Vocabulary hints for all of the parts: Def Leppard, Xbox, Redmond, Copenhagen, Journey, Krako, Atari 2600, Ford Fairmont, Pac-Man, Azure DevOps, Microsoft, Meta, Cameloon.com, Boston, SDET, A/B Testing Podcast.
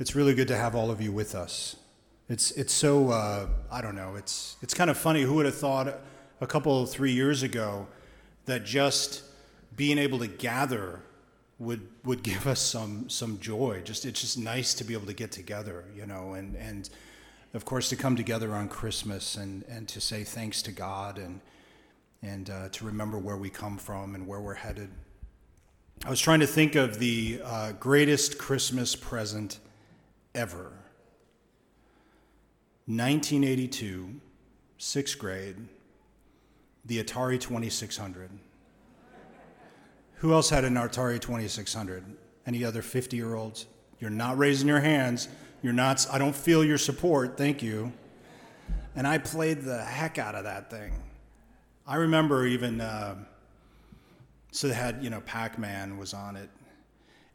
It's really good to have all of you with us. It's so, I don't know, it's kind of funny. Who would have thought a couple, 3 years ago that just being able to gather would give us some joy. It's just nice to be able to get together, you know, and of course to come together on Christmas and to say thanks to God and to remember where we come from and where we're headed. I was trying to think of the greatest Christmas present ever. 1982, sixth grade, the Atari 2600. Who else had an Atari 2600? Any other 50-year-olds? You're not raising your hands. You're not. I don't feel your support. Thank you. And I played the heck out of that thing. I remember even. So they had, you know, Pac-Man was on it,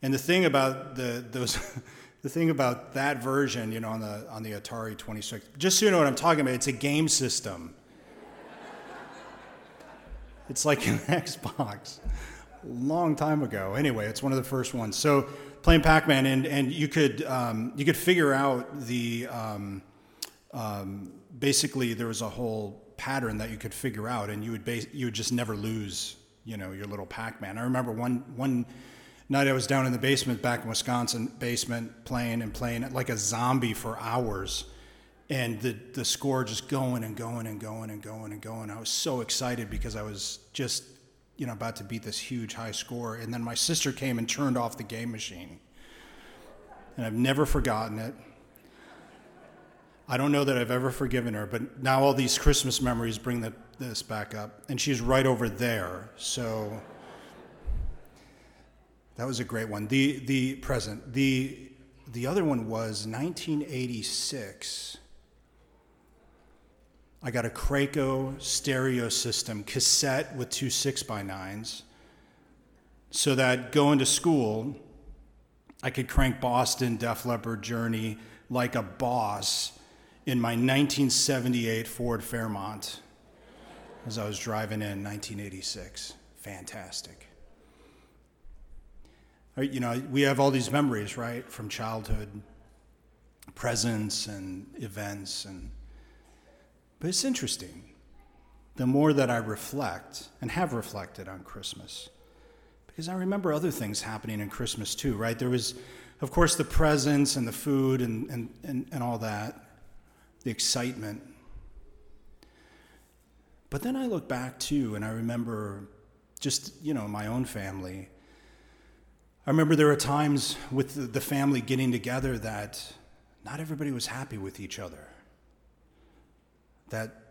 and the thing about the thing about that version, you know, on the Atari 26. Just so you know what I'm talking about, it's a game system. It's like an Xbox. Long time ago. Anyway, it's one of the first ones. So playing Pac-Man, and you could figure out the basically there was a whole pattern that you could figure out, and you would just never lose, you know, your little Pac-Man. I remember one night I was down in the basement back in Wisconsin, playing like a zombie for hours, and the score just going. I was so excited because I was just, you know, about to beat this huge high score. And then my sister came and turned off the game machine. And I've never forgotten it. I don't know that I've ever forgiven her, but now all these Christmas memories bring this back up. And she's right over there. So that was a great one. The present. The other one was 1986. I got a Krako stereo system, cassette with 2 6x9s, so that going to school, I could crank Boston, Def Leppard, Journey like a boss in my 1978 Ford Fairmont as I was driving in 1986. Fantastic. You know, we have all these memories, right, from childhood, presents and events and... But it's interesting, the more that I reflect, and have reflected on Christmas, because I remember other things happening in Christmas too, right? There was, of course, the presents and the food and all that, the excitement. But then I look back too, and I remember just, you know, my own family. I remember there were times with the family getting together that not everybody was happy with each other. That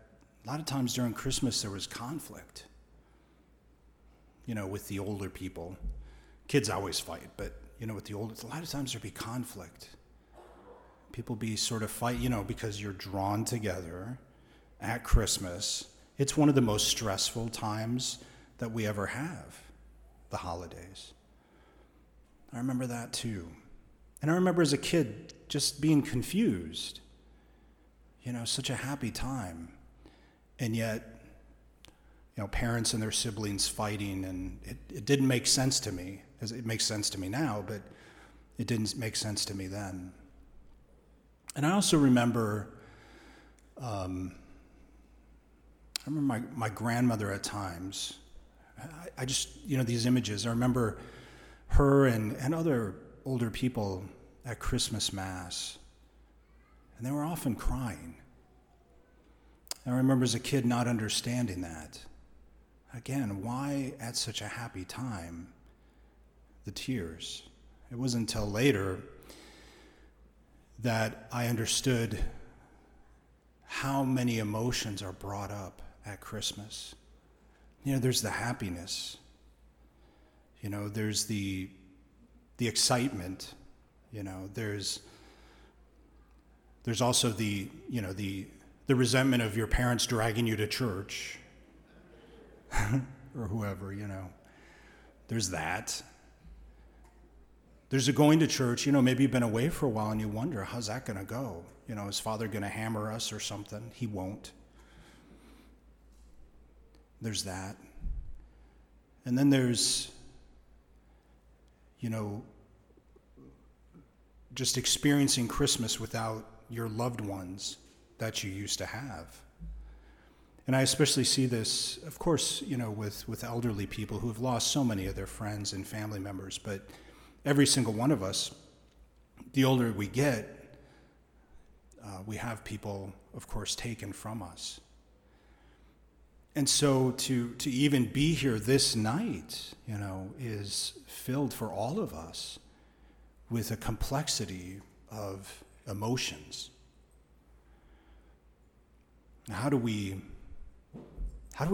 a lot of times during Christmas there was conflict, you know, with the older people. Kids always fight, but, you know, with the older, a lot of times there'd be conflict. People be sort of fight, you know, because you're drawn together at Christmas. It's one of the most stressful times that we ever have, the holidays. I remember that too. And I remember as a kid just being confused. You know, such a happy time, and yet, you know, parents and their siblings fighting, and it didn't make sense to me. As it makes sense to me now, but it didn't make sense to me then. And I also remember, my grandmother at times. I just, you know, these images. I remember her and other older people at Christmas Mass. And they were often crying. I remember as a kid not understanding that. Again, why at such a happy time, the tears? It wasn't until later that I understood how many emotions are brought up at Christmas. You know, there's the happiness. You know, there's the excitement. You know, there's also the, you know, the resentment of your parents dragging you to church or whoever, you know. There's that. There's a going to church, you know, maybe you've been away for a while and you wonder, how's that going to go? You know, is Father going to hammer us or something? He won't. There's that. And then there's, you know, just experiencing Christmas without your loved ones that you used to have. And I especially see this, of course, you know, with elderly people who have lost so many of their friends and family members. But every single one of us, the older we get, we have people, of course, taken from us. And so to even be here this night, you know, is filled for all of us with a complexity of emotions. How do we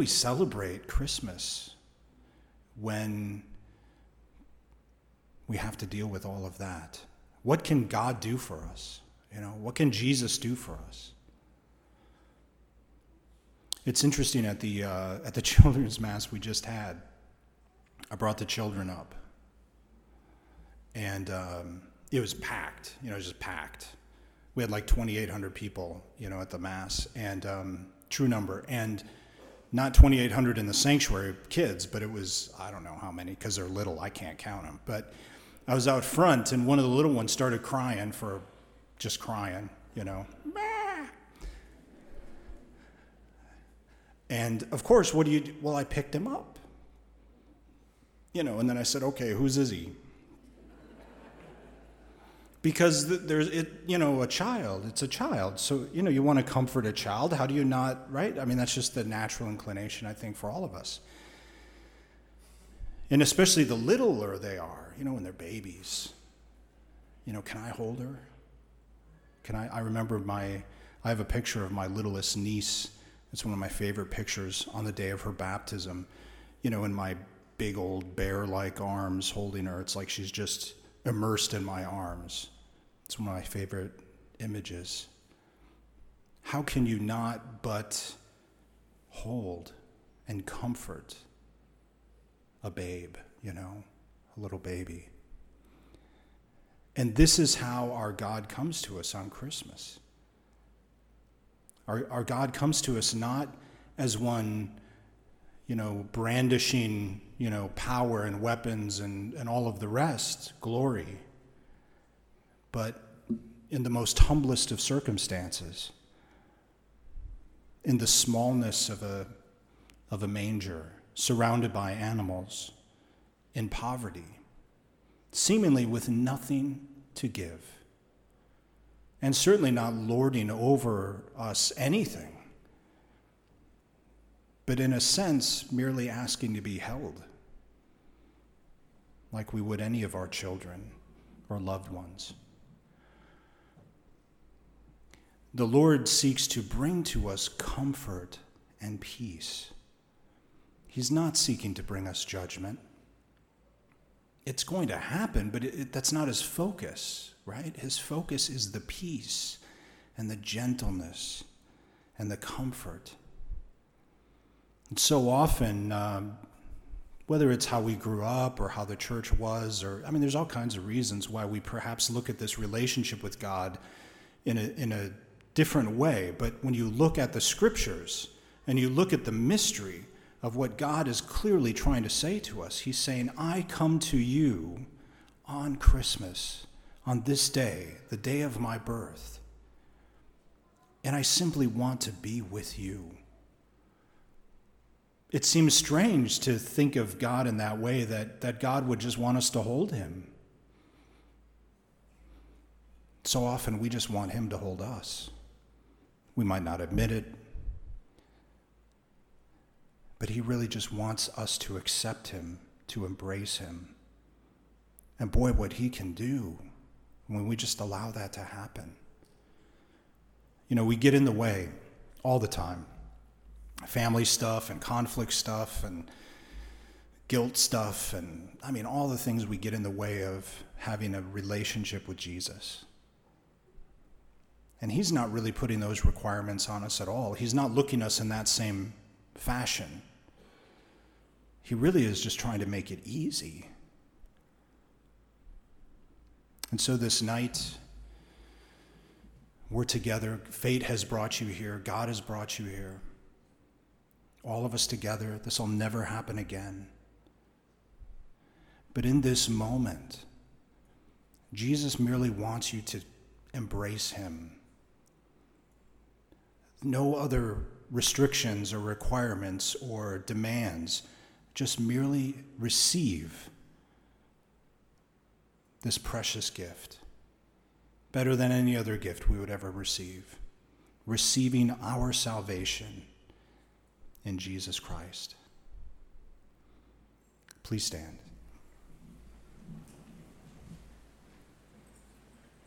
celebrate Christmas when we have to deal with all of that? What can God do for us? You know, what can Jesus do for us? It's interesting at the children's mass we just had. I brought the children up, and it was packed. You know, it was just packed. We had like 2,800 people, you know, at the mass, and true number, and not 2,800 in the sanctuary kids, but it was, I don't know how many, because they're little, I can't count them. But I was out front, and one of the little ones started crying for just crying, you know. And of course, what do you do? Well, I picked him up, you know, and then I said, okay, whose is he? Because it's a child. So, you know, you want to comfort a child. How do you not, right? I mean, that's just the natural inclination, I think, for all of us. And especially the littler they are, you know, when they're babies. You know, can I hold her? I remember I have a picture of my littlest niece. It's one of my favorite pictures on the day of her baptism. You know, in my big old bear-like arms holding her. It's like she's just immersed in my arms. It's one of my favorite images. How can you not but hold and comfort a babe, you know, a little baby? And this is how our God comes to us on Christmas. Our God comes to us not as one, you know, brandishing, you know, power and weapons and all of the rest, glory, but in the most humblest of circumstances, in the smallness of a manger, surrounded by animals, in poverty, seemingly with nothing to give, and certainly not lording over us anything, but in a sense, merely asking to be held, like we would any of our children or loved ones. The Lord seeks to bring to us comfort and peace. He's not seeking to bring us judgment. It's going to happen, but that's not his focus, right? His focus is the peace and the gentleness and the comfort. And so often, whether it's how we grew up or how the church was, or I mean, there's all kinds of reasons why we perhaps look at this relationship with God in a different way. But when you look at the scriptures and you look at the mystery of what God is clearly trying to say to us, he's saying, I come to you on Christmas, on this day, the day of my birth, and I simply want to be with you. It seems strange to think of God in that way, that God would just want us to hold him. So often we just want him to hold us. We might not admit it, but he really just wants us to accept him, to embrace him. And boy, what he can do when we just allow that to happen. You know, we get in the way all the time. Family stuff and conflict stuff and guilt stuff and, I mean, all the things we get in the way of having a relationship with Jesus. And he's not really putting those requirements on us at all. He's not looking us in that same fashion. He really is just trying to make it easy. And so this night, we're together. Fate has brought you here. God has brought you here. All of us together, this will never happen again. But in this moment, Jesus merely wants you to embrace him. No other restrictions or requirements or demands. Just merely receive this precious gift, better than any other gift we would ever receive. Receiving our salvation in Jesus Christ. Please stand.